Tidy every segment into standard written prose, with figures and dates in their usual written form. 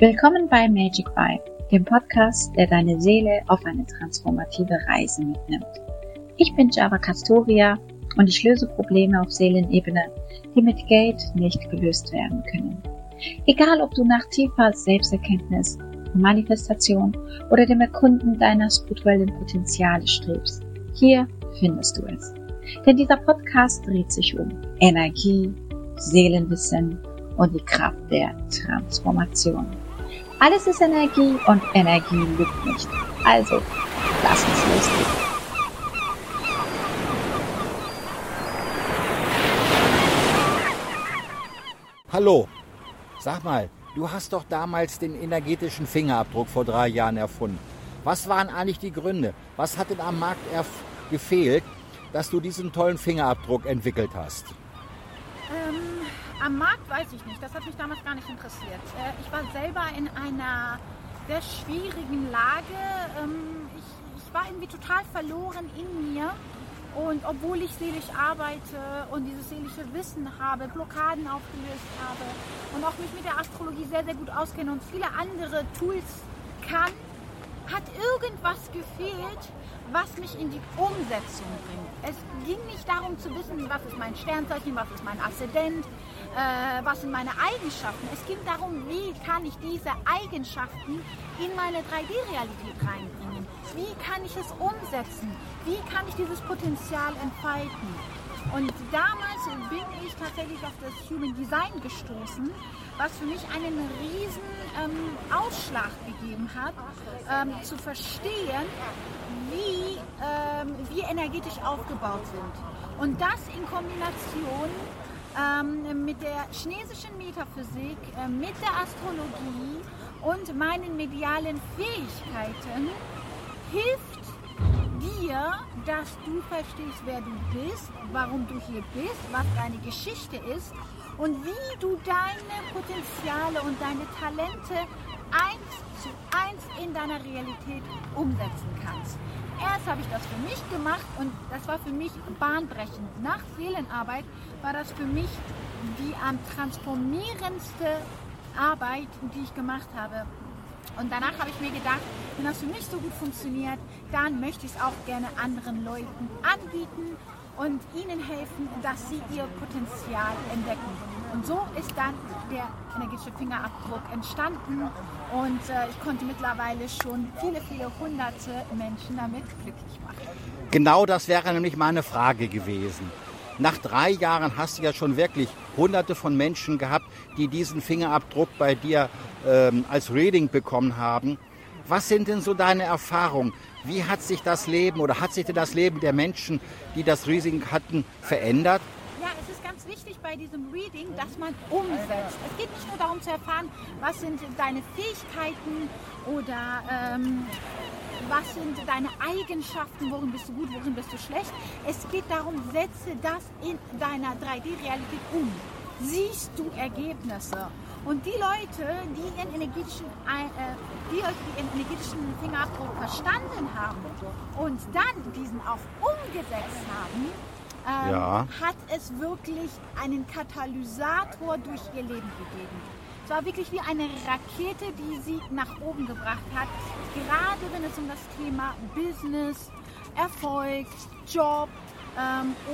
Willkommen bei Magic Vibe, dem Podcast, der deine Seele auf eine transformative Reise mitnimmt. Ich bin Java Castoria und ich löse Probleme auf Seelenebene, die mit Geld nicht gelöst werden können. Egal, ob du nach tiefer Selbsterkenntnis, Manifestation oder dem Erkunden deiner spirituellen Potenziale strebst, hier findest du es. Denn dieser Podcast dreht sich um Energie, Seelenwissen und die Kraft der Transformation. Alles ist Energie und Energie lügt nicht. Also, lass uns loslegen. Hallo, sag mal, du hast doch damals den energetischen Fingerabdruck vor 3 Jahren erfunden. Was waren eigentlich die Gründe? Was hat denn am Markt gefehlt, dass du diesen tollen Fingerabdruck entwickelt hast? Am Markt weiß ich nicht, das hat mich damals gar nicht interessiert. Ich war selber in einer sehr schwierigen Lage. Ich war irgendwie total verloren in mir. Und obwohl ich seelisch arbeite und dieses seelische Wissen habe, Blockaden aufgelöst habe und auch mich mit der Astrologie sehr, sehr gut auskenne und viele andere Tools kann, hat irgendwas gefehlt, was mich in die Umsetzung bringt. Es ging nicht darum zu wissen, was ist mein Sternzeichen, was ist mein Aszendent, was sind meine Eigenschaften. Es ging darum, wie kann ich diese Eigenschaften in meine 3D-Realität reinbringen? Wie kann ich es umsetzen? Wie kann ich dieses Potenzial entfalten? Und damals bin ich tatsächlich auf das Human Design gestoßen, was für mich einen riesen Ausschlag gegeben hat, zu verstehen, wie wir energetisch aufgebaut sind. Und das in Kombination mit der chinesischen Metaphysik, mit der Astrologie und meinen medialen Fähigkeiten hilft dir, dass du verstehst, wer du bist, warum du hier bist, was deine Geschichte ist und wie du deine Potenziale und deine Talente 1:1 in deiner Realität umsetzen kannst. Erst habe ich das für mich gemacht und das war für mich bahnbrechend. Nach Seelenarbeit war das für mich die am transformierendste Arbeit, die ich gemacht habe. Und danach habe ich mir gedacht, wenn das für mich so gut funktioniert, dann möchte ich es auch gerne anderen Leuten anbieten und ihnen helfen, dass sie ihr Potenzial entdecken. Und so ist dann der energetische Fingerabdruck entstanden und ich konnte mittlerweile schon viele, viele hunderte Menschen damit glücklich machen. Genau das wäre nämlich meine Frage gewesen. Nach 3 Jahren hast du ja schon wirklich hunderte von Menschen gehabt, die diesen Fingerabdruck bei dir als Reading bekommen haben. Was sind denn so deine Erfahrungen? Wie hat sich das Leben oder hat sich denn das Leben der Menschen, die das Reading hatten, verändert? Ja, es ist ganz wichtig bei diesem Reading, dass man umsetzt. Es geht nicht nur darum zu erfahren, was sind deine Fähigkeiten oder was sind deine Eigenschaften, worin bist du gut, worin bist du schlecht. Es geht darum, setze das in deiner 3D-Realität um. Siehst du Ergebnisse? Und die Leute, die ihren energetischen Fingerabdruck verstanden haben und dann diesen auch umgesetzt haben, hat es wirklich einen Katalysator durch ihr Leben gegeben. Es war wirklich wie eine Rakete, die sie nach oben gebracht hat. Gerade wenn es um das Thema Business, Erfolg, Job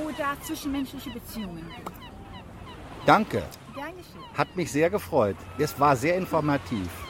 oder zwischenmenschliche Beziehungen geht. Danke. Hat mich sehr gefreut. Es war sehr informativ.